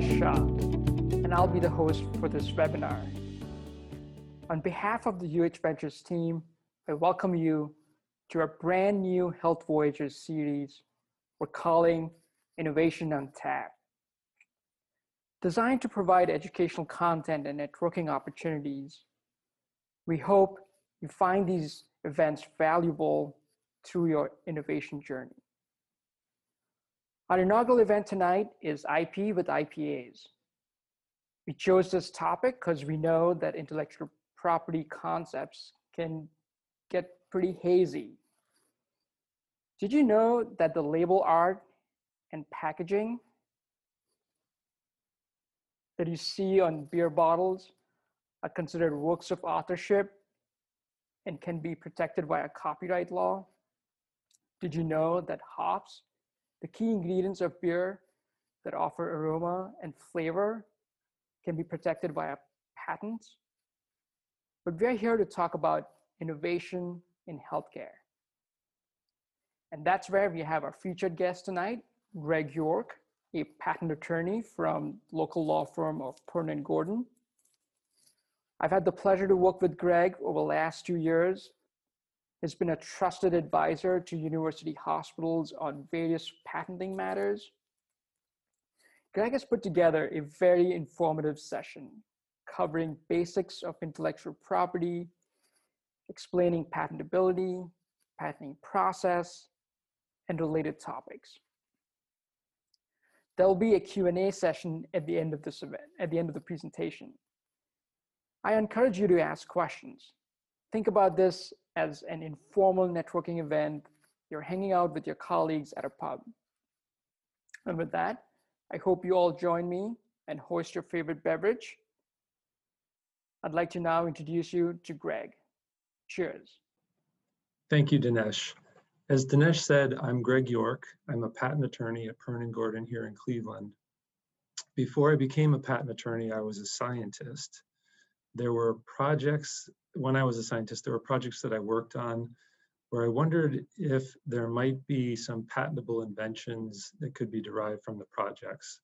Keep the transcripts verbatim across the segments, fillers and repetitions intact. Ramesh Shah, and I'll be the host for this webinar. On behalf of the U H Ventures team, I welcome you to our brand new Health Voyager series we're calling Innovation on Tap. Designed to provide educational content and networking opportunities, we hope you find these events valuable through your innovation journey. Our inaugural event tonight is I P with I P As. We chose this topic because we know that intellectual property concepts can get pretty hazy. Did you know that the label art and packaging that you see on beer bottles are considered works of authorship and can be protected by a copyright law? Did you know that hops, the key ingredients of beer that offer aroma and flavor, can be protected by a patent? But we're here to talk about innovation in healthcare. And that's where we have our featured guest tonight, Greg York, a patent attorney from local law firm of Pern and Gordon. I've had the pleasure to work with Greg over the last two years. He's been a trusted advisor to university hospitals on various patenting matters. Greg has put together a very informative session covering basics of intellectual property, explaining patentability, patenting process, and related topics. There'll be a Q and A session at the end of this event, at the end of the presentation. I encourage you to ask questions. Think about this as an informal networking event. You're hanging out with your colleagues at a pub. And with that, I hope you all join me and hoist your favorite beverage. I'd like to now introduce you to Greg. Cheers. Thank you, Dinesh. As Dinesh said, I'm Greg York. I'm a patent attorney at Pern and Gordon here in Cleveland. Before I became a patent attorney, I was a scientist. There were projects, when I was a scientist, there were projects that I worked on where I wondered if there might be some patentable inventions that could be derived from the projects.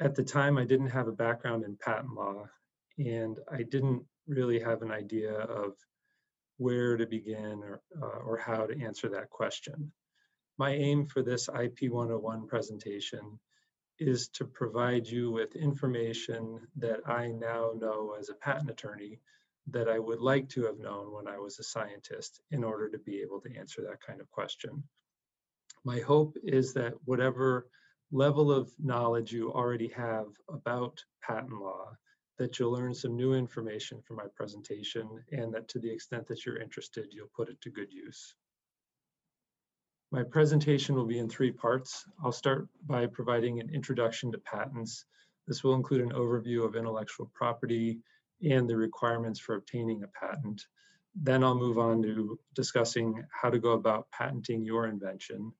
At the time, I didn't have a background in patent law, and I didn't really have an idea of where to begin or, uh, or how to answer that question. My aim for this I P one oh one presentation is to provide you with information that I now know as a patent attorney that I would like to have known when I was a scientist in order to be able to answer that kind of question. My hope is that whatever level of knowledge you already have about patent law, that you'll learn some new information from my presentation, and that to the extent that you're interested, you'll put it to good use. My presentation will be in three parts. I'll start by providing an introduction to patents. This will include an overview of intellectual property and the requirements for obtaining a patent. Then I'll move on to discussing how to go about patenting your invention.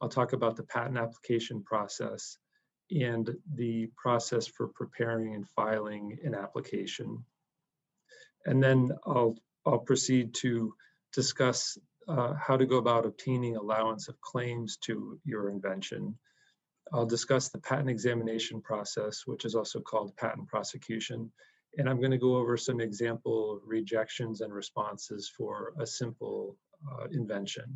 I'll talk about the patent application process and the process for preparing and filing an application. And then I'll, I'll proceed to discuss Uh, how to go about obtaining allowance of claims to your invention. I'll discuss the patent examination process, which is also called patent prosecution. And I'm going to go over some example rejections and responses for a simple uh, invention.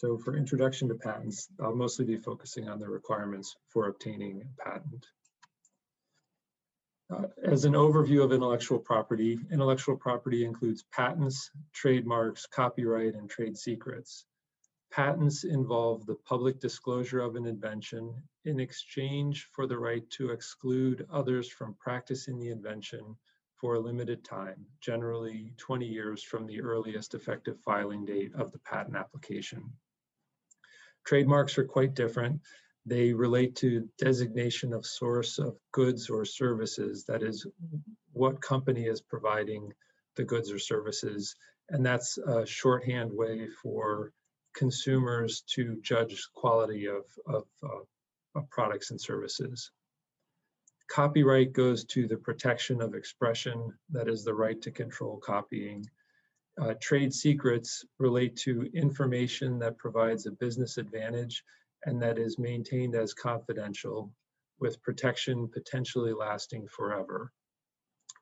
So for introduction to patents, I'll mostly be focusing on the requirements for obtaining a patent. Uh, as an overview of intellectual property, intellectual property includes patents, trademarks, copyright, and trade secrets. Patents involve the public disclosure of an invention in exchange for the right to exclude others from practicing the invention for a limited time, generally twenty years from the earliest effective filing date of the patent application. Trademarks are quite different. They relate to designation of source of goods or services, that is, what company is providing the goods or services, and that's a shorthand way for consumers to judge quality of, of, uh, of products and services. Copyright goes to the protection of expression, that is, the right to control copying. Uh, trade secrets relate to information that provides a business advantage, and that is maintained as confidential with protection potentially lasting forever.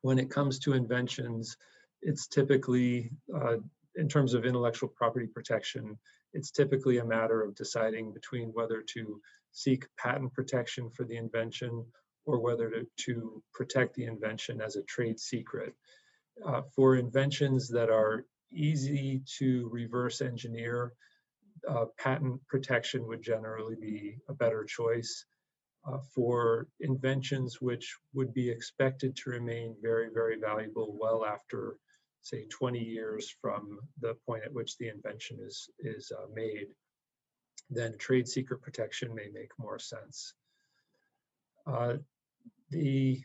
When it comes to inventions, it's typically, uh, in terms of intellectual property protection, it's typically a matter of deciding between whether to seek patent protection for the invention or whether to, to protect the invention as a trade secret. Uh, for inventions that are easy to reverse engineer, uh, patent protection would generally be a better choice. Uh, for inventions which would be expected to remain very, very valuable well after, say, twenty years from the point at which the invention is, is uh, made, then trade secret protection may make more sense. Uh, the,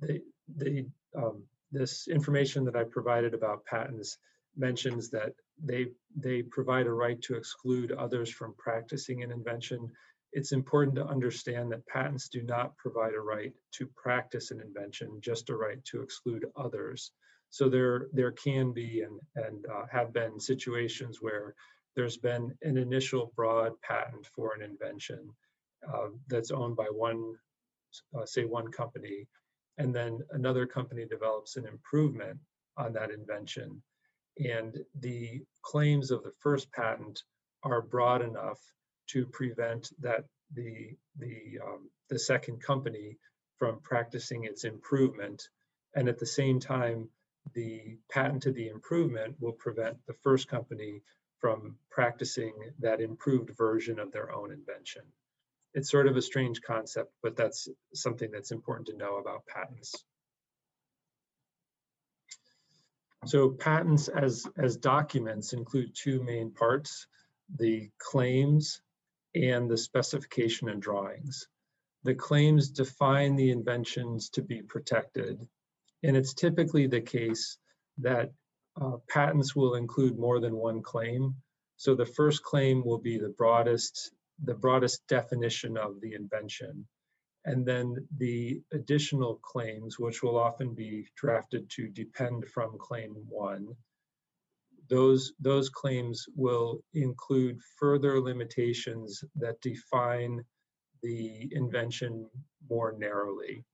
the, the, um, this information that I provided about patents mentions that they, they provide a right to exclude others from practicing an invention. It's important to understand that patents do not provide a right to practice an invention, just a right to exclude others. So there, there can be and, and uh, have been situations where there's been an initial broad patent for an invention Uh, that's owned by one, uh, say one company, and then another company develops an improvement on that invention. And the claims of the first patent are broad enough to prevent that the, the, um, the second company from practicing its improvement. And at the same time, the patent to the improvement will prevent the first company from practicing that improved version of their own invention. It's sort of a strange concept, but that's something that's important to know about patents. So patents as, as documents include two main parts, the claims and the specification and drawings. The claims define the inventions to be protected, and it's typically the case that uh, patents will include more than one claim. So the first claim will be the broadest the broadest definition of the invention. And then the additional claims, which will often be drafted to depend from claim one, those, those claims will include further limitations that define the invention more narrowly.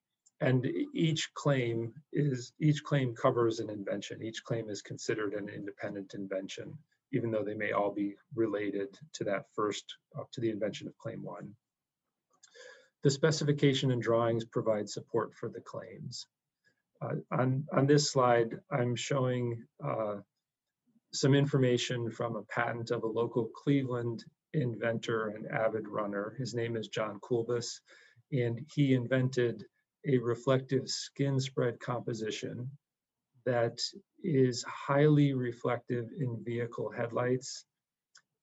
And each claim is, each claim covers an invention. Each claim is considered an independent invention, even though they may all be related to that first, up to the invention of claim one. The specification and drawings provide support for the claims. Uh, on, on this slide, I'm showing uh, some information from a patent of a local Cleveland inventor and avid runner. His name is John Coolbus, and he invented a reflective skin spread composition that is highly reflective in vehicle headlights,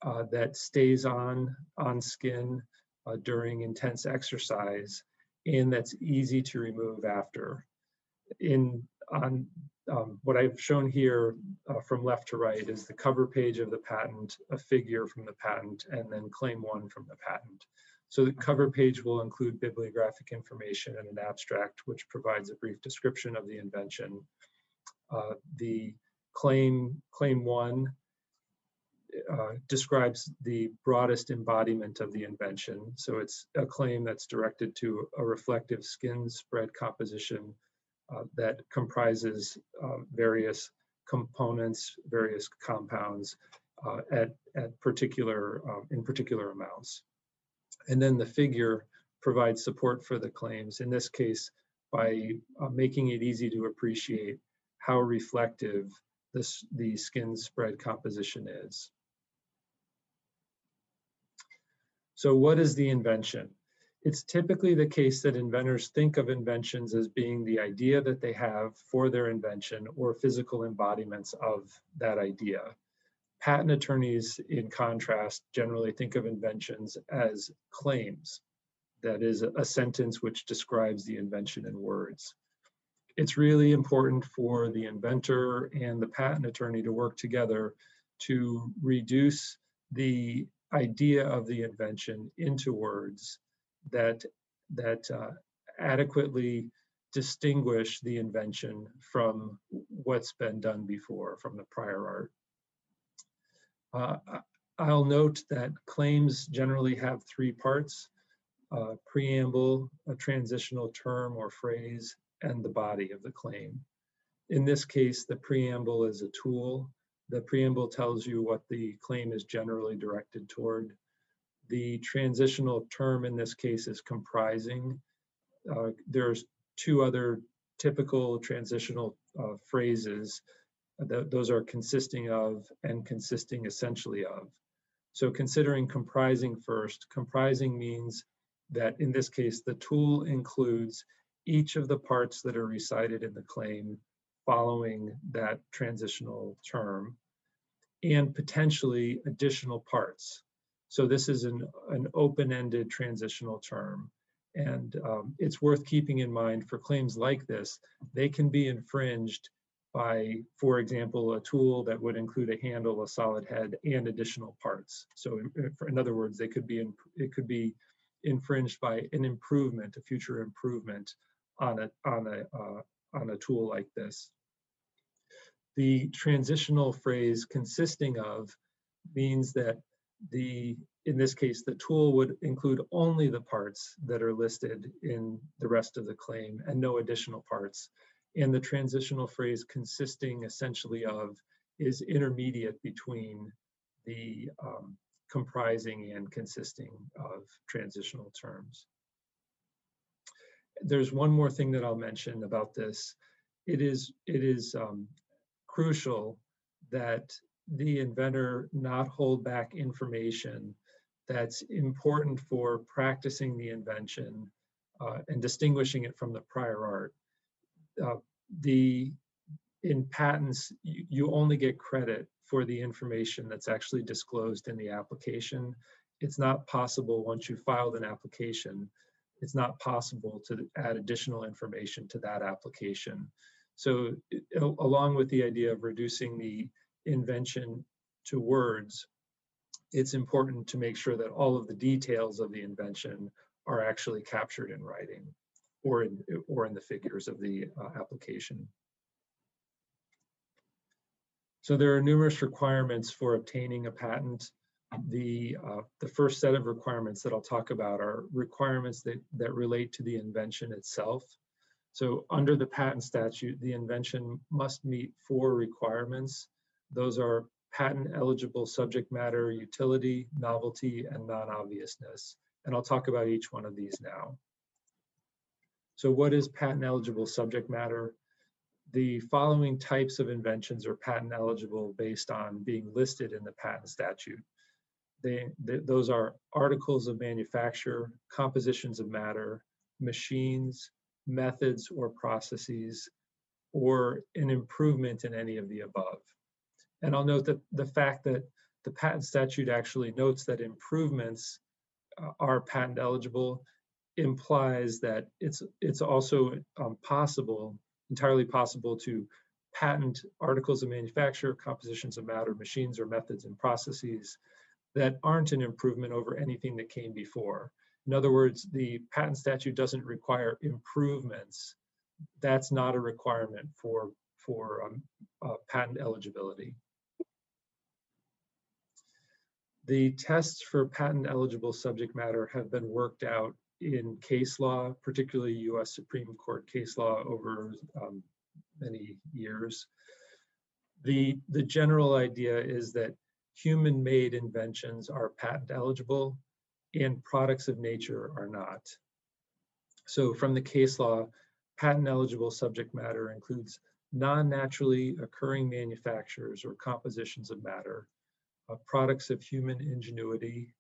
uh, that stays on, on skin uh, during intense exercise, and that's easy to remove after. In on um, what I've shown here uh, from left to right is the cover page of the patent, a figure from the patent, and then claim one from the patent. So the cover page will include bibliographic information and an abstract, which provides a brief description of the invention. Uh, the claim, claim one uh, describes the broadest embodiment of the invention. So it's a claim that's directed to a reflective skin spread composition uh, that comprises uh, various components, various compounds uh, at, at particular, uh, in particular amounts. And then the figure provides support for the claims, in this case, by uh, making it easy to appreciate how reflective this, the skin spread composition is. So what is the invention? It's typically the case that inventors think of inventions as being the idea that they have for their invention or physical embodiments of that idea. Patent attorneys, in contrast, generally think of inventions as claims. That is a sentence which describes the invention in words. It's really important for the inventor and the patent attorney to work together to reduce the idea of the invention into words that, that uh, adequately distinguish the invention from what's been done before, from the prior art. Uh, I'll note that claims generally have three parts: uh, preamble, a transitional term or phrase, and the body of the claim. In this case, the preamble is a tool. The preamble tells you what the claim is generally directed toward. The transitional term in this case is comprising. Uh, there's two other typical transitional uh, phrases. Th those are consisting of and consisting essentially of. So considering comprising first, comprising means that in this case, the tool includes each of the parts that are recited in the claim following that transitional term, and potentially additional parts. So this is an, an open-ended transitional term. And um, it's worth keeping in mind for claims like this, they can be infringed by, for example, a tool that would include a handle, a solid head, and additional parts. So in, in other words, they could be, it could be infringed by an improvement, a future improvement on a, on a, uh, on a tool like this. The transitional phrase consisting of means that the, in this case, the tool would include only the parts that are listed in the rest of the claim and no additional parts. And the transitional phrase consisting essentially of is intermediate between the um, comprising and consisting of transitional terms. There's one more thing that I'll mention about this. It is, it is um, crucial that the inventor not hold back information that's important for practicing the invention uh, and distinguishing it from the prior art. Uh, the in patents, you, you only get credit for the information that's actually disclosed in the application. It's not possible once you filed an application, it's not possible to add additional information to that application. So it, along with the idea of reducing the invention to words, it's important to make sure that all of the details of the invention are actually captured in writing or in, or in the figures of the uh, application. So there are numerous requirements for obtaining a patent. The, uh, the first set of requirements that I'll talk about are requirements that, that relate to the invention itself. So under the patent statute, the invention must meet four requirements. Those are patent eligible subject matter, utility, novelty, and non-obviousness. And I'll talk about each one of these now. So what is patent eligible subject matter? The following types of inventions are patent eligible based on being listed in the patent statute. They, th those are articles of manufacture, compositions of matter, machines, methods or processes, or an improvement in any of the above. And I'll note that the fact that the patent statute actually notes that improvements uh, are patent eligible implies that it's, it's also um, possible, entirely possible to patent articles of manufacture, compositions of matter, machines or methods and processes that aren't an improvement over anything that came before. In other words, the patent statute doesn't require improvements. That's not a requirement for, for um, uh, patent eligibility. The tests for patent eligible subject matter have been worked out in case law, particularly U S Supreme Court case law over um, many years. The, the general idea is that human-made inventions are patent eligible and products of nature are not. So from the case law, patent eligible subject matter includes non-naturally occurring manufactures or compositions of matter, uh, products of human ingenuity,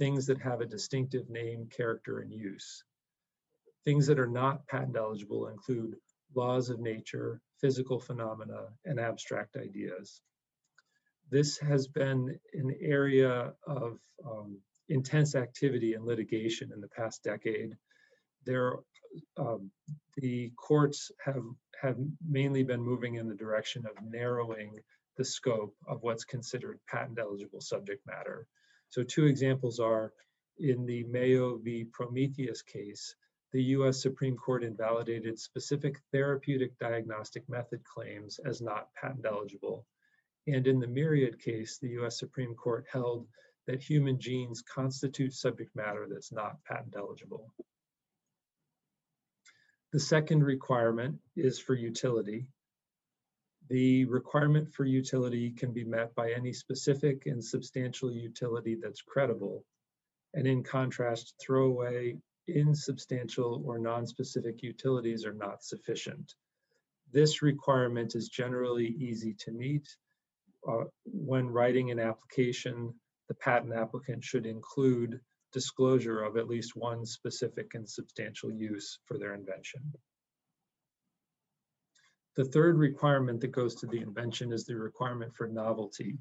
things that have a distinctive name, character, and use. Things that are not patent eligible include laws of nature, physical phenomena, and abstract ideas. This has been an area of um, intense activity and litigation in the past decade. There, um, the courts have, have mainly been moving in the direction of narrowing the scope of what's considered patent eligible subject matter. So two examples are in the Mayo v. Prometheus case, the U S Supreme Court invalidated specific therapeutic diagnostic method claims as not patent eligible. And in the Myriad case, the U S Supreme Court held that human genes constitute subject matter that's not patent eligible. The second requirement is for utility. The requirement for utility can be met by any specific and substantial utility that's credible, and in contrast, throwaway, insubstantial, or non-specific utilities are not sufficient. This requirement is generally easy to meet. Uh, when writing an application, the patent applicant should include disclosure of at least one specific and substantial use for their invention. The third requirement that goes to the invention is the requirement for novelty.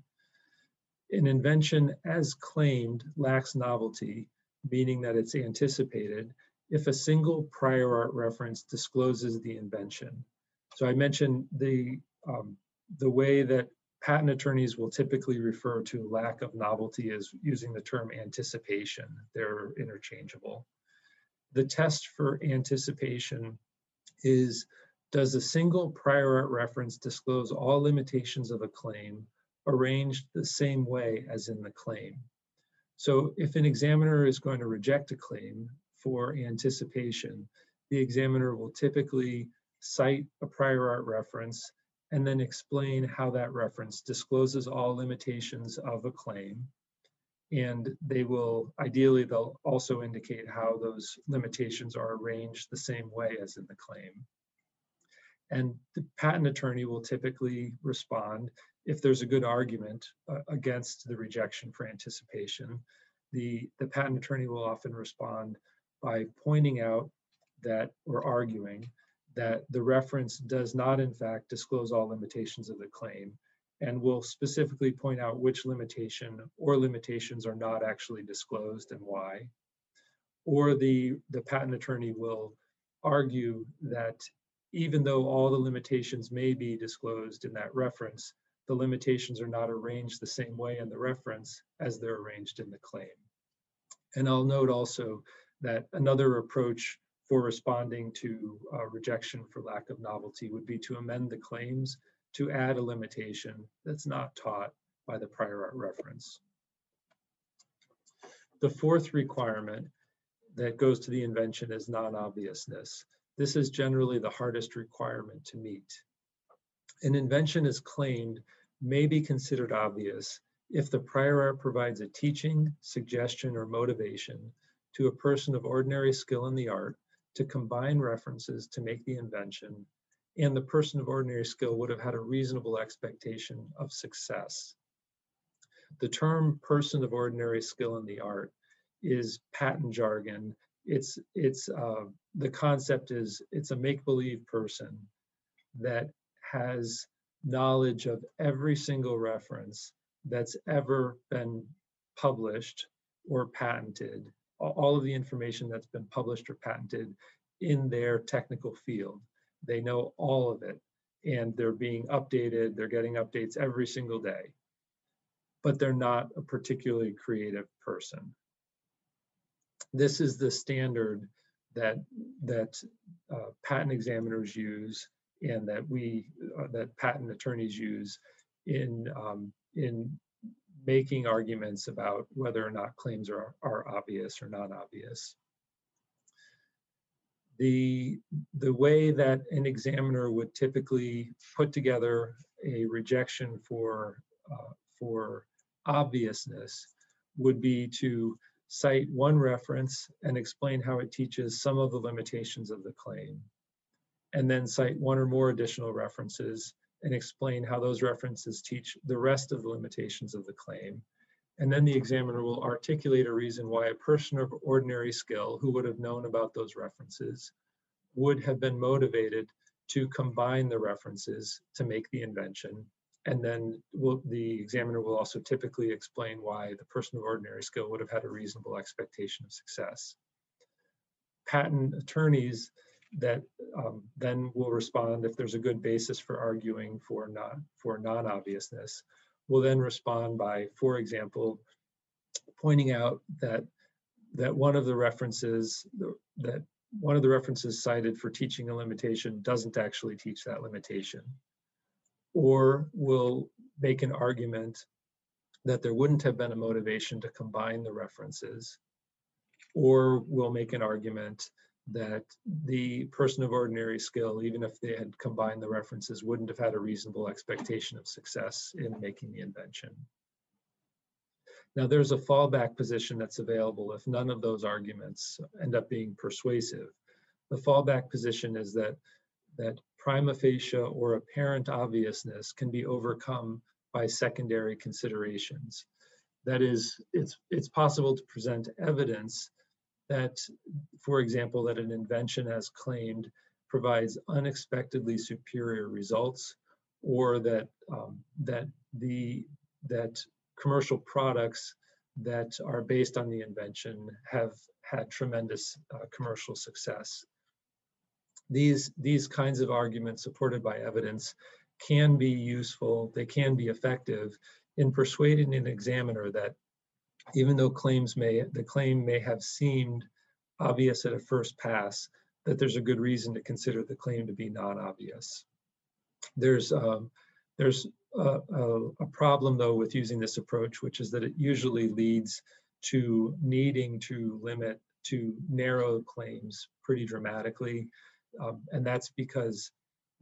An invention as claimed lacks novelty, meaning that it's anticipated if a single prior art reference discloses the invention. So I mentioned the, um, the way that patent attorneys will typically refer to lack of novelty as using the term anticipation. They're interchangeable. The test for anticipation is, does a single prior art reference disclose all limitations of a claim arranged the same way as in the claim? So if an examiner is going to reject a claim for anticipation, the examiner will typically cite a prior art reference and then explain how that reference discloses all limitations of a claim. And they will, ideally, they'll also indicate how those limitations are arranged the same way as in the claim. And the patent attorney will typically respond if there's a good argument uh, against the rejection for anticipation. The, the patent attorney will often respond by pointing out that, or arguing, that the reference does not in fact disclose all limitations of the claim, and will specifically point out which limitation or limitations are not actually disclosed and why. Or the, the patent attorney will argue that even though all the limitations may be disclosed in that reference, the limitations are not arranged the same way in the reference as they're arranged in the claim. And I'll note also that another approach for responding to uh, rejection for lack of novelty would be to amend the claims to add a limitation that's not taught by the prior art reference. The fourth requirement that goes to the invention is non-obviousness. This is generally the hardest requirement to meet. An invention as claimed may be considered obvious if the prior art provides a teaching, suggestion, or motivation to a person of ordinary skill in the art to combine references to make the invention, and the person of ordinary skill would have had a reasonable expectation of success. The term person of ordinary skill in the art is patent jargon. It's, it's uh, the concept is it's a make-believe person that has knowledge of every single reference that's ever been published or patented, all of the information that's been published or patented in their technical field. They know all of it, and they're being updated, they're getting updates every single day, but they're not a particularly creative person. This is the standard that that uh, patent examiners use, and that we uh, that patent attorneys use in um, in making arguments about whether or not claims are are obvious or not obvious. The the way that an examiner would typically put together a rejection for uh, for obviousness would be to cite one reference and explain how it teaches some of the limitations of the claim, and then cite one or more additional references and explain how those references teach the rest of the limitations of the claim. And then the examiner will articulate a reason why a person of ordinary skill who would have known about those references would have been motivated to combine the references to make the invention. And then we'll, the examiner will also typically explain why the person of ordinary skill would have had a reasonable expectation of success. Patent attorneys that um, then will respond, if there's a good basis for arguing for not, for non-obviousness, will then respond by, for example, pointing out that that one of the references that one of the references cited for teaching a limitation doesn't actually teach that limitation. Or will make an argument that there wouldn't have been a motivation to combine the references, or will make an argument that the person of ordinary skill, even if they had combined the references, wouldn't have had a reasonable expectation of success in making the invention. Now, there's a fallback position that's available if none of those arguments end up being persuasive. The fallback position is that, that prima facie or apparent obviousness can be overcome by secondary considerations. That is, it's, it's possible to present evidence that, for example, that an invention as claimed provides unexpectedly superior results, or that um, that the that commercial products that are based on the invention have had tremendous uh, commercial success. These these kinds of arguments supported by evidence can be useful. They can be effective in persuading an examiner that, even though claims may, the claim may have seemed obvious at a first pass, that there's a good reason to consider the claim to be non-obvious. There's, um, there's a, a, a problem, though, with using this approach, which is that it usually leads to needing to limit, to narrow claims pretty dramatically. Um, and that's because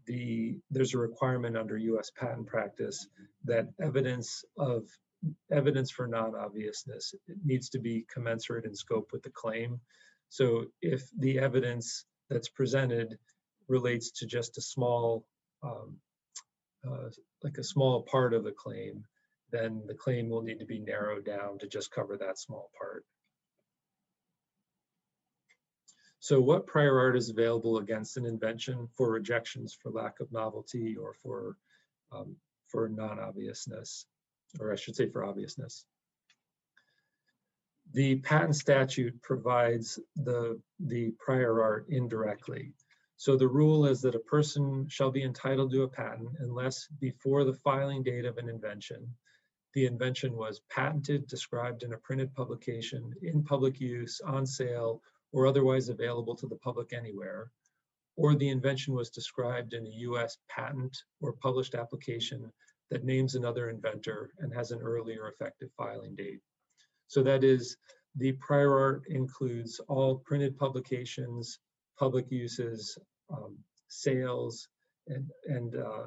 the, there's a requirement under U S patent practice that evidence of evidence for non-obviousness, it needs to be commensurate in scope with the claim. So if the evidence that's presented relates to just a small, um, uh, like a small part of the claim, then the claim will need to be narrowed down to just cover that small part. So what prior art is available against an invention for rejections for lack of novelty or for, um, for non-obviousness? Or I should say for obviousness. The patent statute provides the, the prior art indirectly. So the rule is that a person shall be entitled to a patent unless before the filing date of an invention, the invention was patented, described in a printed publication, in public use, on sale, or otherwise available to the public anywhere, or the invention was described in a U S patent or published application that names another inventor and has an earlier effective filing date. So that is, the prior art includes all printed publications, public uses, um, sales, and, and uh,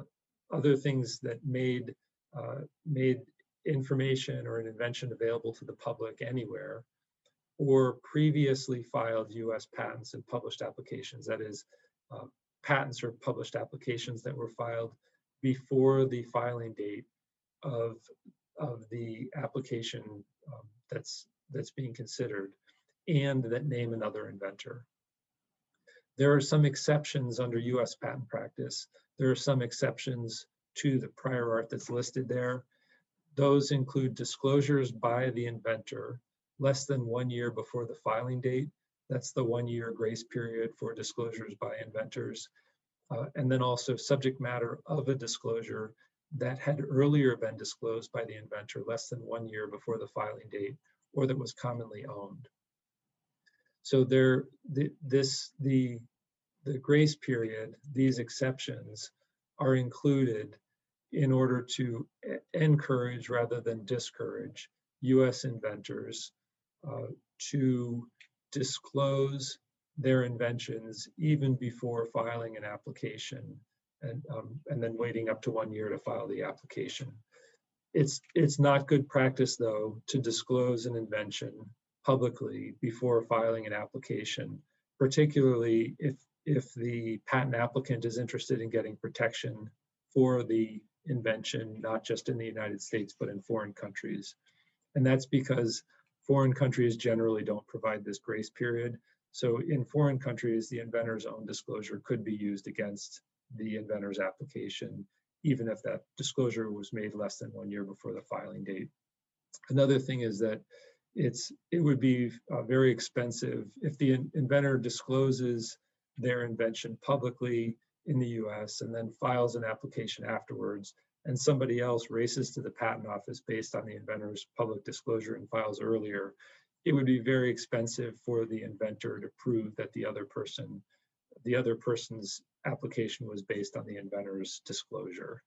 other things that made, uh, made information or an invention available to the public anywhere, or previously filed U S patents and published applications. That is, uh, patents or published applications that were filed before the filing date of, of the application um, that's, that's being considered, and that name another inventor. There are some exceptions under U S patent practice. There are some exceptions to the prior art that's listed there. Those include disclosures by the inventor less than one year before the filing date. That's the one-year grace period for disclosures by inventors. Uh, and then also subject matter of a disclosure that had earlier been disclosed by the inventor less than one year before the filing date, or that was commonly owned. So there, the, this, the, the grace period, these exceptions are included in order to encourage rather than discourage U S inventors uh, to disclose their inventions even before filing an application, and um, and then waiting up to one year to file the application. It's it's not good practice, though, to disclose an invention publicly before filing an application, particularly if if the patent applicant is interested in getting protection for the invention, not just in the United States but in foreign countries. And that's because foreign countries generally don't provide this grace period. So in foreign countries, the inventor's own disclosure could be used against the inventor's application, even if that disclosure was made less than one year before the filing date. Another thing is that it's it would be uh, very expensive if the in inventor discloses their invention publicly in the U S and then files an application afterwards, and somebody else races to the patent office based on the inventor's public disclosure and files earlier. It would be very expensive for the inventor to prove that the other person, the other person's application was based on the inventor's disclosure.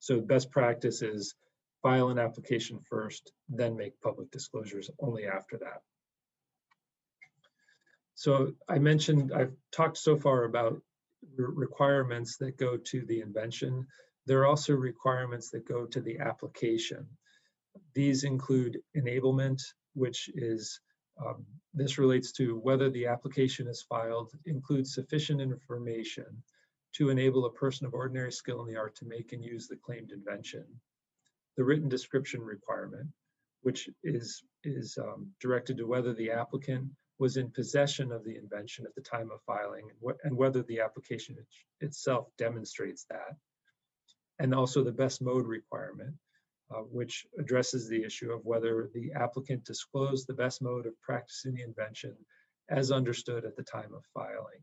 So best practice is file an application first, then make public disclosures only after that. So I mentioned, I've talked so far about requirements that go to the invention. There are also requirements that go to the application. These include enablement, which is, um, this relates to whether the application is filed, includes sufficient information to enable a person of ordinary skill in the art to make and use the claimed invention. The written description requirement, which is, is um, directed to whether the applicant was in possession of the invention at the time of filing, and, wh and whether the application it itself demonstrates that. And also the best mode requirement, uh, which addresses the issue of whether the applicant disclosed the best mode of practicing the invention as understood at the time of filing.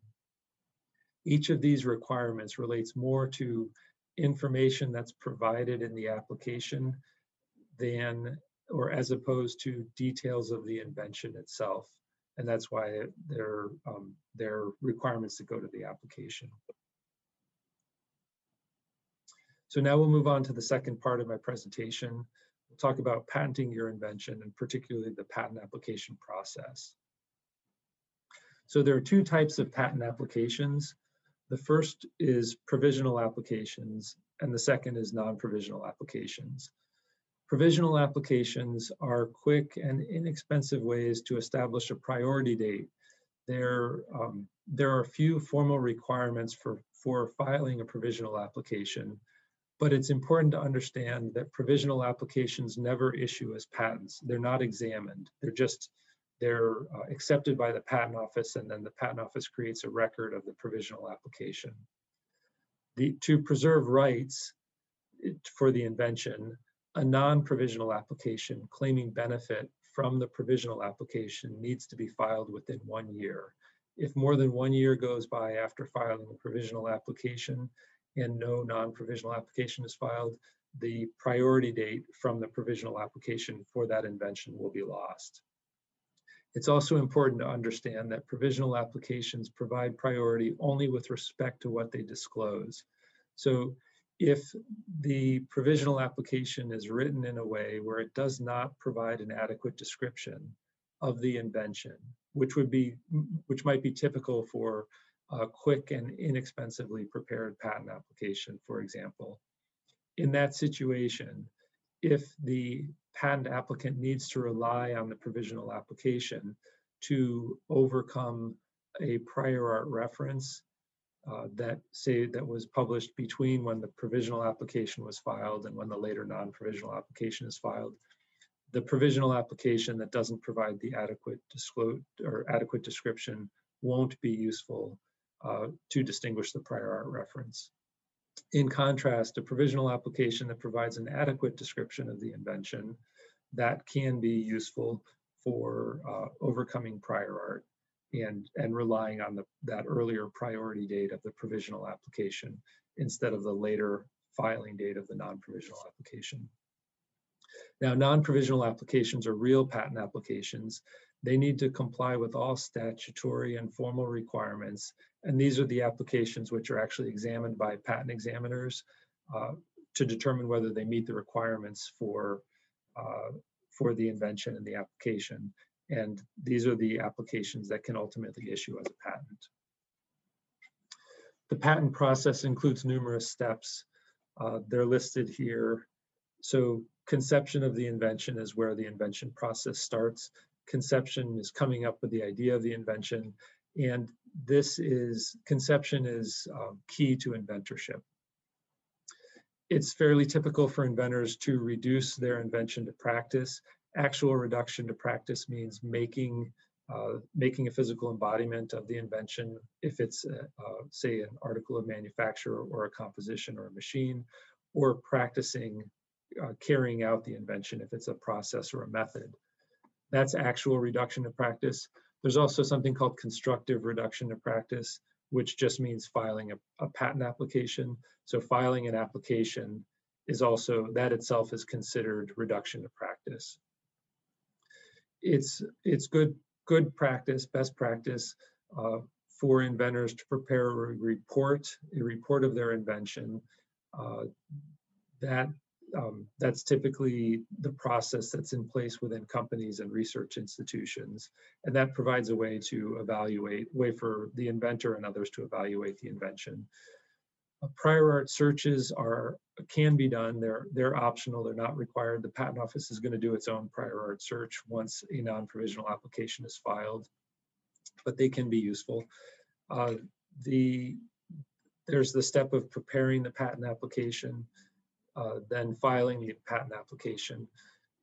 Each of these requirements relates more to information that's provided in the application than, or as opposed to details of the invention itself. And that's why there um, there are requirements that go to the application. So now we'll move on to the second part of my presentation. We'll talk about patenting your invention and particularly the patent application process. So there are two types of patent applications. The first is provisional applications, and the second is non-provisional applications. Provisional applications are quick and inexpensive ways to establish a priority date. There, um, there are few formal requirements for, for filing a provisional application, but it's important to understand that provisional applications never issue as patents. They're not examined. They're just, they're uh, accepted by the patent office, and then the patent office creates a record of the provisional application. The, to preserve rights for the invention, a non-provisional application claiming benefit from the provisional application needs to be filed within one year. If more than one year goes by after filing the provisional application and no non-provisional application is filed, the priority date from the provisional application for that invention will be lost. It's also important to understand that provisional applications provide priority only with respect to what they disclose. So if the provisional application is written in a way where it does not provide an adequate description of the invention, which would be, which might be typical for a quick and inexpensively prepared patent application, for example, in that situation, if the patent applicant needs to rely on the provisional application to overcome a prior art reference Uh, that say that was published between when the provisional application was filed and when the later non-provisional application is filed, the provisional application that doesn't provide the adequate disclose or adequate description won't be useful uh, to distinguish the prior art reference. In contrast, a provisional application that provides an adequate description of the invention, that can be useful for uh, overcoming prior art. And, and relying on the, that earlier priority date of the provisional application instead of the later filing date of the non-provisional application. Now, non-provisional applications are real patent applications. They need to comply with all statutory and formal requirements, and these are the applications which are actually examined by patent examiners uh, to determine whether they meet the requirements for, uh, for the invention and the application. And these are the applications that can ultimately issue as a patent. The patent process includes numerous steps. Uh, they're listed here. So conception of the invention is where the invention process starts. Conception is coming up with the idea of the invention. And this is, conception is um, key to inventorship. It's fairly typical for inventors to reduce their invention to practice. Actual reduction to practice means making uh, making a physical embodiment of the invention if it's, a, uh, say, an article of manufacture or a composition or a machine, or practicing uh, carrying out the invention if it's a process or a method. That's actual reduction to practice. There's also something called constructive reduction to practice, which just means filing a, a patent application. So filing an application is also, that itself is considered reduction to practice. It's it's good good practice, best practice uh, for inventors to prepare a report, a report of their invention. Uh, that um, that's typically the process that's in place within companies and research institutions. And that provides a way to evaluate, way for the inventor and others to evaluate the invention. Uh, prior art searches are can be done. They're, they're optional. They're not required. The Patent Office is going to do its own prior art search once a non-provisional application is filed, but they can be useful. Uh, the There's the step of preparing the patent application, uh, then filing the patent application.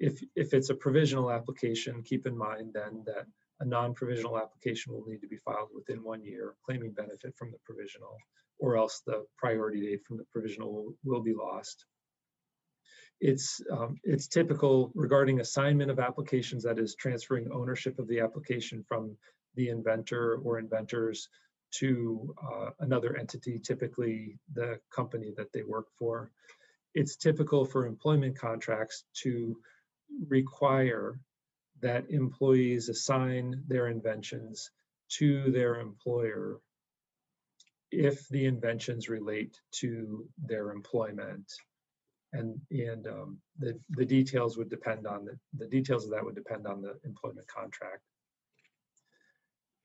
If, if it's a provisional application, keep in mind then that a non-provisional application will need to be filed within one year, claiming benefit from the provisional, or else the priority date from the provisional will, will be lost. It's, um, it's typical regarding assignment of applications, that is transferring ownership of the application from the inventor or inventors to uh, another entity, typically the company that they work for. It's typical for employment contracts to require that employees assign their inventions to their employer if the inventions relate to their employment. And, and um, the, the details would depend on, the, the details of that would depend on the employment contract.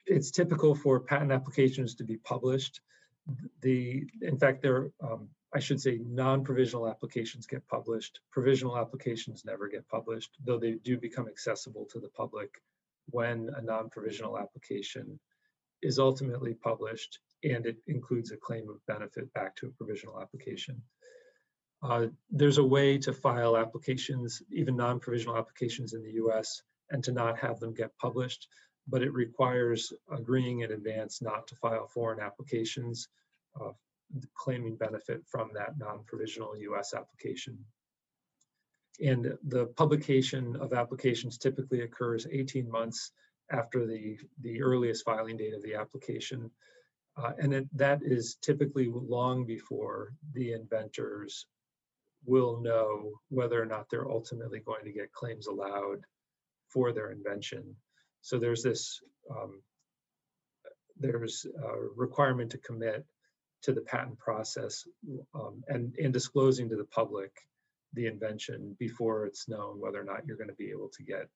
It's typical for patent applications to be published. The, in fact, there, um, I should say non-provisional applications get published. Provisional applications never get published, though they do become accessible to the public when a non-provisional application is ultimately published and it includes a claim of benefit back to a provisional application. Uh, there's a way to file applications, even non-provisional applications in the U S, and to not have them get published, but it requires agreeing in advance not to file foreign applications, uh, claiming benefit from that non-provisional U S application. And the publication of applications typically occurs eighteen months after the, the earliest filing date of the application. Uh, and it, that is typically long before the inventors will know whether or not they're ultimately going to get claims allowed for their invention. So there's this um, there's a requirement to commit to the patent process um, and, and disclosing to the public the invention before it's known whether or not you're going to be able to get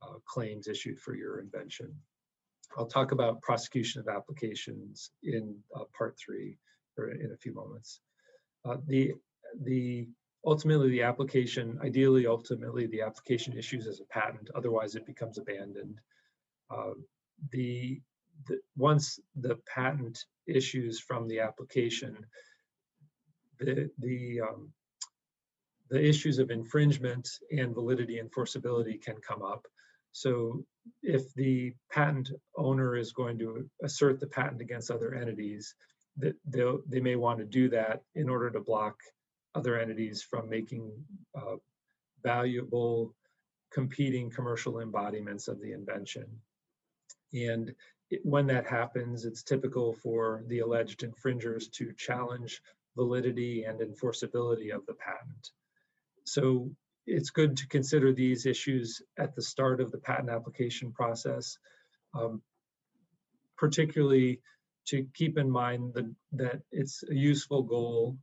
uh, claims issued for your invention. I'll talk about prosecution of applications in uh, part three or in a few moments. Uh, the the ultimately the application, ideally ultimately the application issues as a patent, otherwise it becomes abandoned. Uh, the, the once the patent issues from the application, the the um, the issues of infringement and validity and enforceability can come up. So if the patent owner is going to assert the patent against other entities, that they they may want to do that in order to block other entities from making uh, valuable competing commercial embodiments of the invention. And it, when that happens, it's typical for the alleged infringers to challenge validity and enforceability of the patent. So it's good to consider these issues at the start of the patent application process, um, particularly to keep in mind the, that it's a useful goal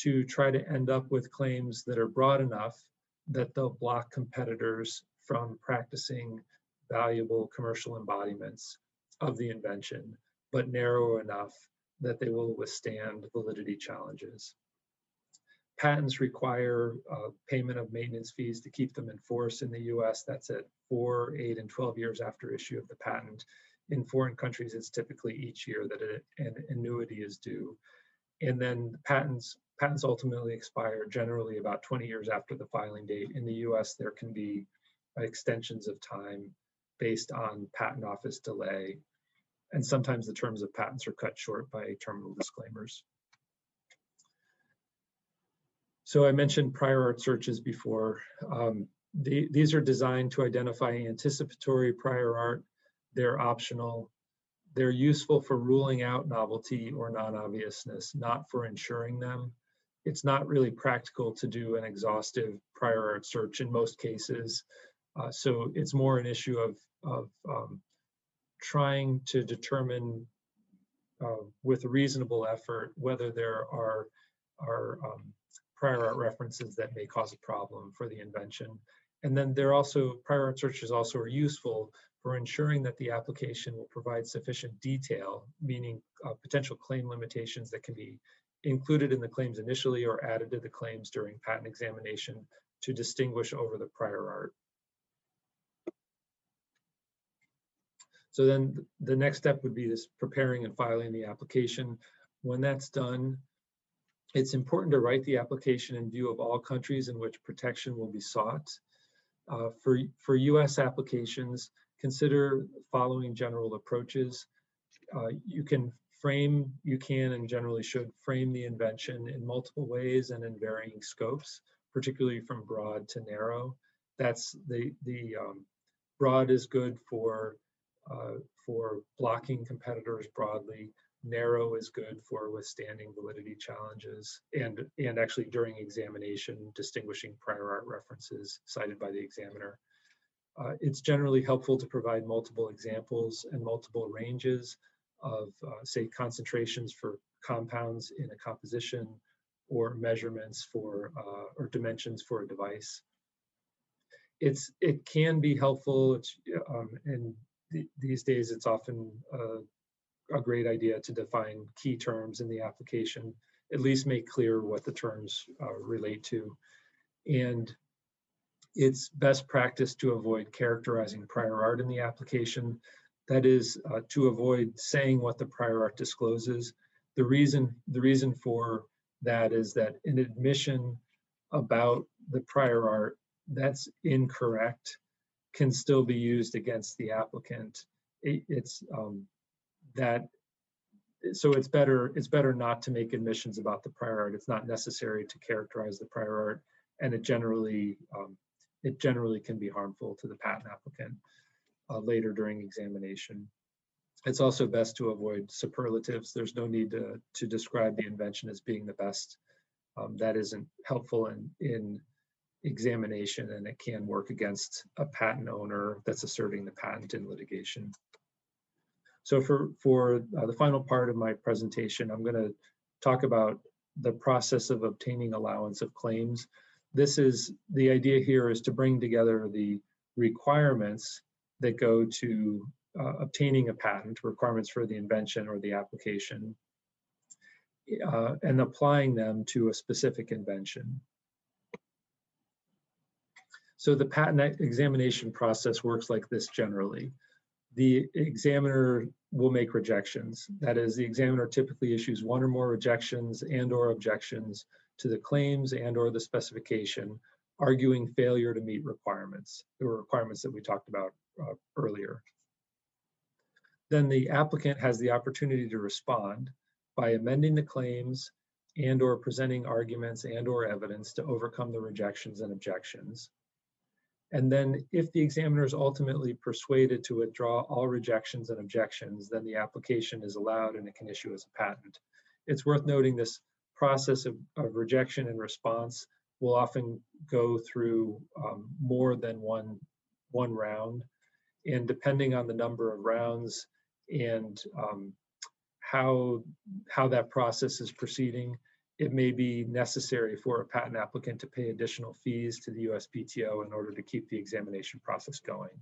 to try to end up with claims that are broad enough that they'll block competitors from practicing valuable commercial embodiments of the invention, but narrow enough that they will withstand validity challenges. Patents require uh, payment of maintenance fees to keep them in force in the U S. That's at four, eight, and twelve years after issue of the patent. In foreign countries, it's typically each year that it, an annuity is due. And then the patents Patents ultimately expire generally about twenty years after the filing date. In the U S, there can be extensions of time based on patent office delay, and sometimes the terms of patents are cut short by terminal disclaimers. So I mentioned prior art searches before. Um, the, these are designed to identify anticipatory prior art. They're optional. They're useful for ruling out novelty or non-obviousness, not for ensuring them. It's not really practical to do an exhaustive prior art search in most cases. Uh, so it's more an issue of, of um, trying to determine uh, with a reasonable effort whether there are, are um, prior art references that may cause a problem for the invention. And then they're also, prior art searches also are useful for ensuring that the application will provide sufficient detail, meaning uh, potential claim limitations that can be included in the claims initially or added to the claims during patent examination to distinguish over the prior art. So then the next step would be this preparing and filing the application. When that's done, it's important to write the application in view of all countries in which protection will be sought. Uh, for, for U S applications, consider following general approaches. Uh, you can frame, you can and generally should frame the invention in multiple ways and in varying scopes, particularly from broad to narrow. That's the, the um, broad is good for Uh, for blocking competitors broadly. Narrow is good for withstanding validity challenges and, and actually during examination, distinguishing prior art references cited by the examiner. Uh, it's generally helpful to provide multiple examples and multiple ranges of, uh, say, concentrations for compounds in a composition or measurements for, uh, or dimensions for a device. It's, it can be helpful it's, um, and these days, it's often uh, a great idea to define key terms in the application, at least make clear what the terms uh, relate to. And it's best practice to avoid characterizing prior art in the application. That is, uh, to avoid saying what the prior art discloses. The reason, the reason for that is that an admission about the prior art that's incorrect can still be used against the applicant. It, it's um, that, so it's better, it's better not to make admissions about the prior art. It's not necessary to characterize the prior art, and it generally, um, it generally can be harmful to the patent applicant uh, later during examination. It's also best to avoid superlatives. There's no need to, to describe the invention as being the best. Um, that isn't helpful in, in examination, and it can work against a patent owner that's asserting the patent in litigation. So for, for uh, the final part of my presentation, I'm going to talk about the process of obtaining allowance of claims. This is, the idea here is to bring together the requirements that go to uh, obtaining a patent, requirements for the invention or the application, uh, and applying them to a specific invention. So the patent examination process works like this generally. The examiner will make rejections. That is, the examiner typically issues one or more rejections and or objections to the claims and or the specification, arguing failure to meet requirements, the requirements that we talked about uh, earlier. Then the applicant has the opportunity to respond by amending the claims and or presenting arguments and or evidence to overcome the rejections and objections. And then if the examiner is ultimately persuaded to withdraw all rejections and objections, then the application is allowed and it can issue as a patent. It's worth noting this process of, of rejection and response will often go through um, more than one, one round. And depending on the number of rounds and um, how, how that process is proceeding, it may be necessary for a patent applicant to pay additional fees to the U S P T O in order to keep the examination process going.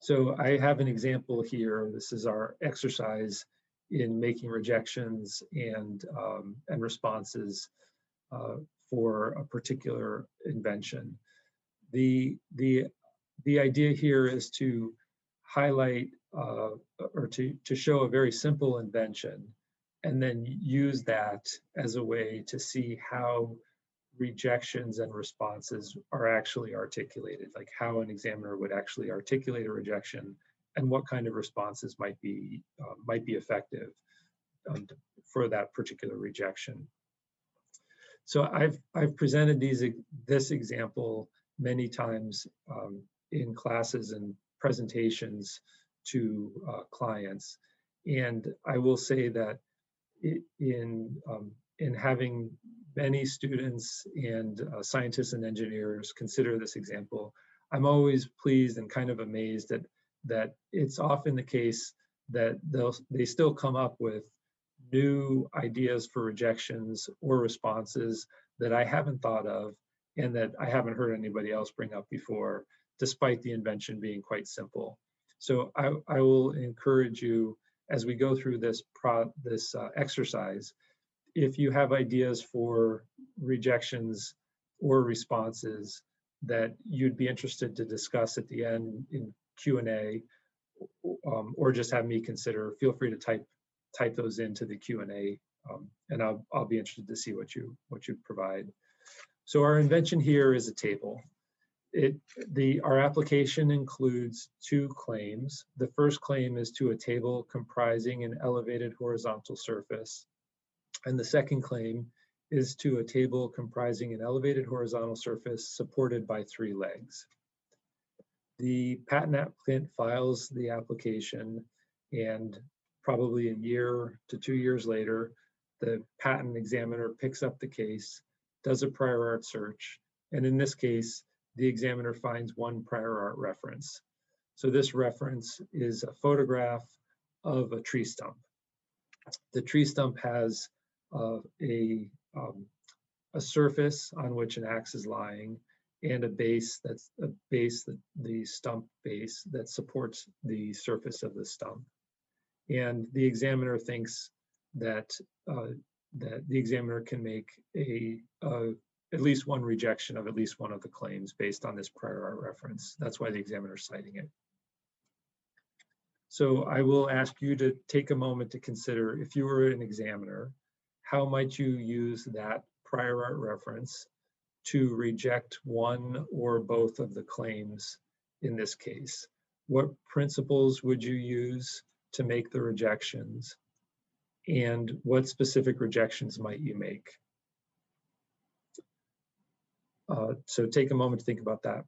So I have an example here. This is our exercise in making rejections and, um, and responses uh, for a particular invention. The, the, the idea here is to highlight uh, or to, to show a very simple invention, and then use that as a way to see how rejections and responses are actually articulated, like how an examiner would actually articulate a rejection and what kind of responses might be, uh, might be effective um, for that particular rejection. So I've, I've presented these, this example many times um, in classes and presentations to uh, clients. And I will say that in um, in having many students and uh, scientists and engineers consider this example, I'm always pleased and kind of amazed that that it's often the case that they'll they still come up with new ideas for rejections or responses that I haven't thought of and that I haven't heard anybody else bring up before, despite the invention being quite simple. So I, I will encourage you, as we go through this pro, this uh, exercise, if you have ideas for rejections or responses that you'd be interested to discuss at the end in Q and A, um, or just have me consider, feel free to type type those into the Q and A, um, and I'll, I'll be interested to see what you what you provide. So our invention here is a table. It the our application includes two claims. The first claim is to a table comprising an elevated horizontal surface, and the second claim is to a table comprising an elevated horizontal surface supported by three legs. The patent applicant files the application, and probably a year to two years later, the patent examiner picks up the case, does a prior art search, and in this case, the examiner finds one prior art reference. So this reference is a photograph of a tree stump. The tree stump has uh, a Um, a surface on which an axe is lying, and a base that's a base that the stump base that supports the surface of the stump. And the examiner thinks that uh, that the examiner can make a uh, at least one rejection of at least one of the claims based on this prior art reference. That's why the examiner is citing it. So I will ask you to take a moment to consider, if you were an examiner, how might you use that prior art reference to reject one or both of the claims in this case? What principles would you use to make the rejections? And what specific rejections might you make? Uh, so take a moment to think about that.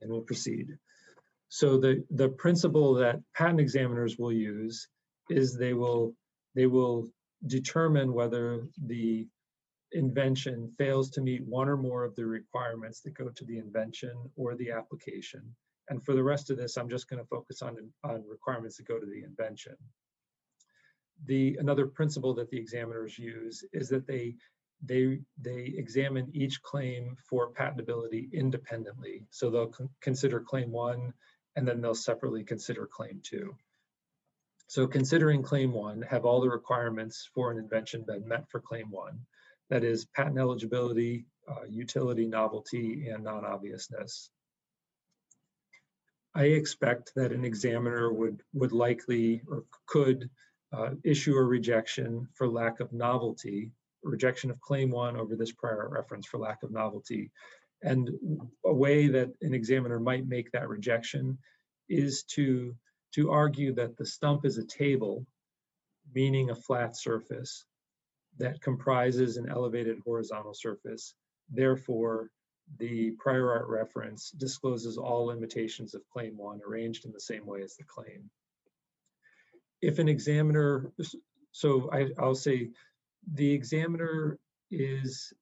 And we'll proceed. So the, the principle that patent examiners will use is they will they will determine whether the invention fails to meet one or more of the requirements that go to the invention or the application. And for the rest of this, I'm just going to focus on, on requirements that go to the invention. The another principle that the examiners use is that they they they examine each claim for patentability independently. So they'll con- consider claim one, and then they'll separately consider claim two. So considering claim one, have all the requirements for an invention been met for claim one? That is patent eligibility, uh, utility, novelty, and non-obviousness. I expect that an examiner would, would likely or could uh, issue a rejection for lack of novelty, rejection of claim one over this prior reference for lack of novelty. And a way that an examiner might make that rejection is to to argue that the stump is a table, meaning a flat surface, that comprises an elevated horizontal surface. Therefore, the prior art reference discloses all limitations of claim one arranged in the same way as the claim. If an examiner, so I, I'll say the examiner is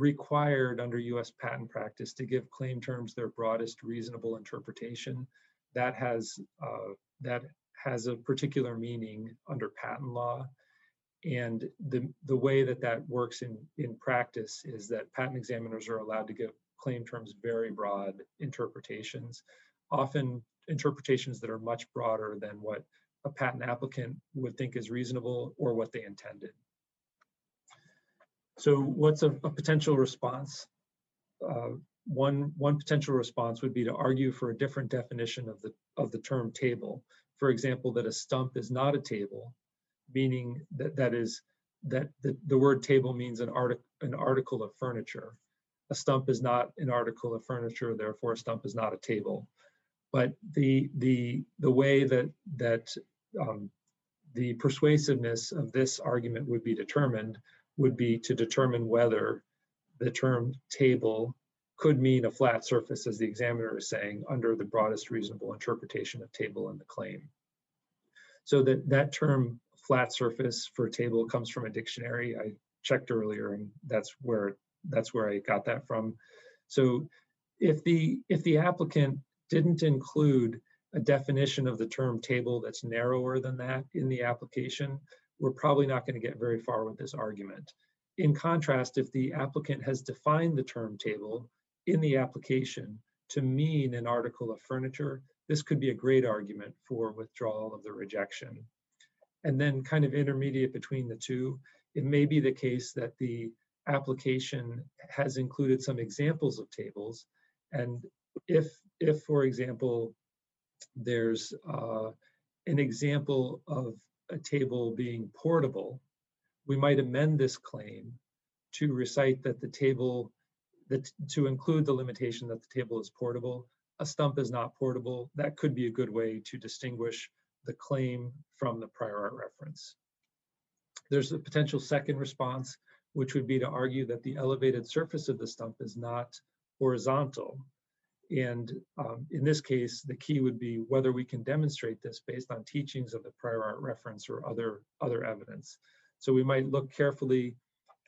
required under U S patent practice to give claim terms their broadest reasonable interpretation. That has uh, that has a particular meaning under patent law, and the the way that that works in in practice is that patent examiners are allowed to give claim terms very broad interpretations, often interpretations that are much broader than what a patent applicant would think is reasonable or what they intended. So what's a, a potential response? Uh, One, one potential response would be to argue for a different definition of the, of the term table. For example, that a stump is not a table, meaning that, that is, that the, the word table means an, artic, an article of furniture. A stump is not an article of furniture, therefore a stump is not a table. But the, the, the way that, that um, the persuasiveness of this argument would be determined would be to determine whether the term table could mean a flat surface, as the examiner is saying, under the broadest reasonable interpretation of table in the claim. So that, that term flat surface for table comes from a dictionary. I checked earlier, and that's where that's where I got that from. So if the if the applicant didn't include a definition of the term table that's narrower than that in the application, we're probably not going to get very far with this argument. In contrast, if the applicant has defined the term table in the application to mean an article of furniture, this could be a great argument for withdrawal of the rejection. And then kind of intermediate between the two, it may be the case that the application has included some examples of tables. And if, if for example, there's uh, an example of a table being portable, we might amend this claim to recite that the table, that to include the limitation that the table is portable. A stump is not portable. That could be a good way to distinguish the claim from the prior art reference. There's a potential second response, which would be to argue that the elevated surface of the stump is not horizontal. And um, in this case, the key would be whether we can demonstrate this based on teachings of the prior art reference or other, other evidence. So we might look carefully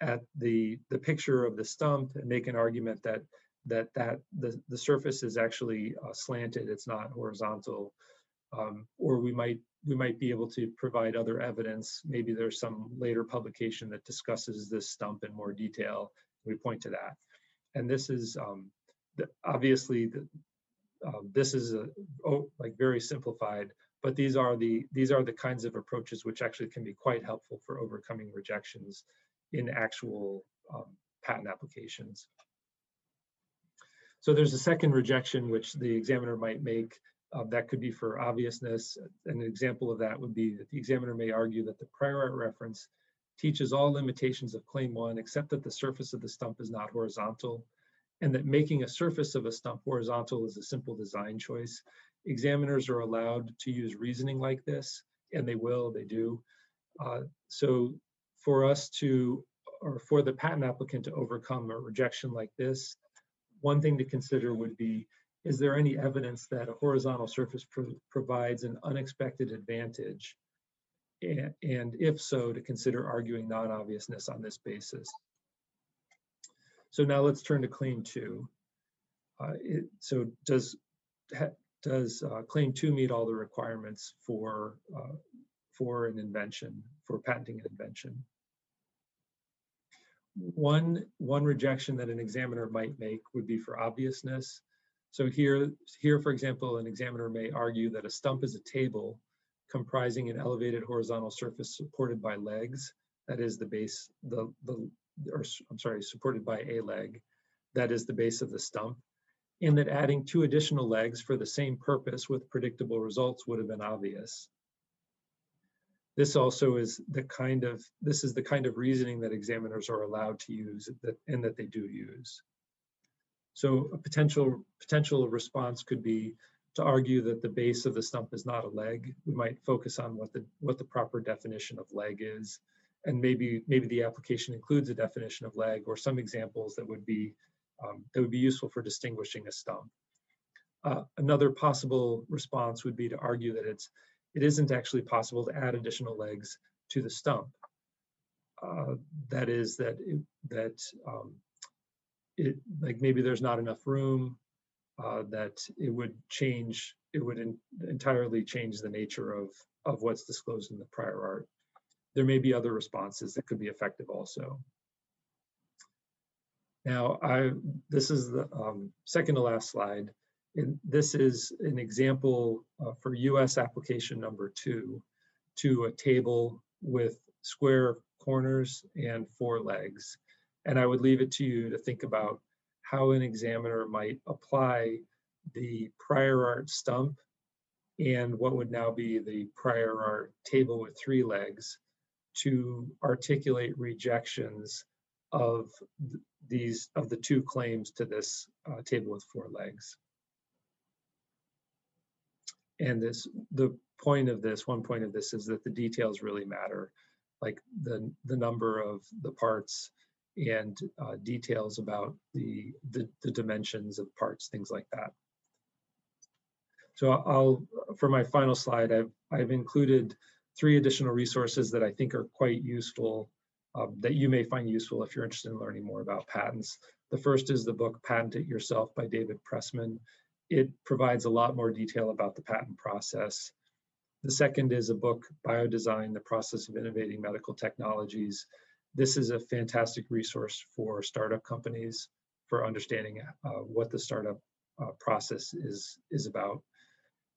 at the, the picture of the stump and make an argument that, that, that the, the surface is actually uh, slanted, it's not horizontal. Um, or we might, we might be able to provide other evidence. Maybe there's some later publication that discusses this stump in more detail. We point to that. And this is, um, the, obviously, the, uh, this is a, oh, like very simplified, but these are the these are the kinds of approaches which actually can be quite helpful for overcoming rejections in actual um, patent applications. So there's a second rejection which the examiner might make. Uh, that could be for obviousness. An example of that would be that the examiner may argue that the prior art reference teaches all limitations of claim one, except that the surface of the stump is not horizontal, and that making a surface of a stump horizontal is a simple design choice. Examiners are allowed to use reasoning like this, and they will, they do. Uh, so for us to, or for the patent applicant to overcome a rejection like this, one thing to consider would be, is there any evidence that a horizontal surface pro provides an unexpected advantage? And, and if so, to consider arguing non-obviousness on this basis. So now let's turn to claim two. Uh, it, so does, ha, does uh, claim two meet all the requirements for, uh, for an invention, for patenting an invention? One, one rejection that an examiner might make would be for obviousness. So here, here, for example, an examiner may argue that a stump is a table comprising an elevated horizontal surface supported by legs, that is the base, the, the or I'm sorry, supported by a leg, that is the base of the stump, and that adding two additional legs for the same purpose with predictable results would have been obvious. This also is the kind of, this is the kind of reasoning that examiners are allowed to use that, and that they do use. So a potential, potential response could be to argue that the base of the stump is not a leg. We might focus on what the, what the proper definition of leg is, and maybe, maybe the application includes a definition of leg or some examples that would be, um, that would be useful for distinguishing a stump. Uh, another possible response would be to argue that it's, it isn't actually possible to add additional legs to the stump. Uh, that is that, it, that um, It, like maybe there's not enough room, uh, that it would change, it would in, entirely change the nature of, of what's disclosed in the prior art. There may be other responses that could be effective also. Now, I, this is the um, second to last slide. And this is an example uh, for U S application number two to a table with square corners and four legs. And I would leave it to you to think about how an examiner might apply the prior art stump and what would now be the prior art table with three legs to articulate rejections of these of the two claims to this uh, table with four legs. And this the point of this, one point of this is that the details really matter, like the the number of the parts and uh, details about the, the the dimensions of parts, things like that. So I'll, for my final slide, I've, I've included three additional resources that I think are quite useful, um, that you may find useful if you're interested in learning more about patents. The first is the book Patent It Yourself by David Pressman. it provides a lot more detail about the patent process. The second is a book, Biodesign, The Process of Innovating Medical Technologies. This is a fantastic resource for startup companies for understanding uh, what the startup uh, process is, is about.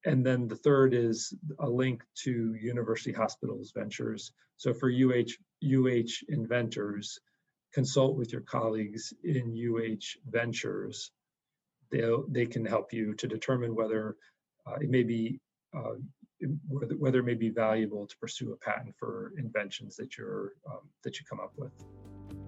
And then the third is a link to University Hospitals Ventures. So for U H, U H inventors, consult with your colleagues in U H Ventures. They'll, they can help you to determine whether uh, it may be uh, whether, whether it may be valuable to pursue a patent for inventions that you're um, that you come up with.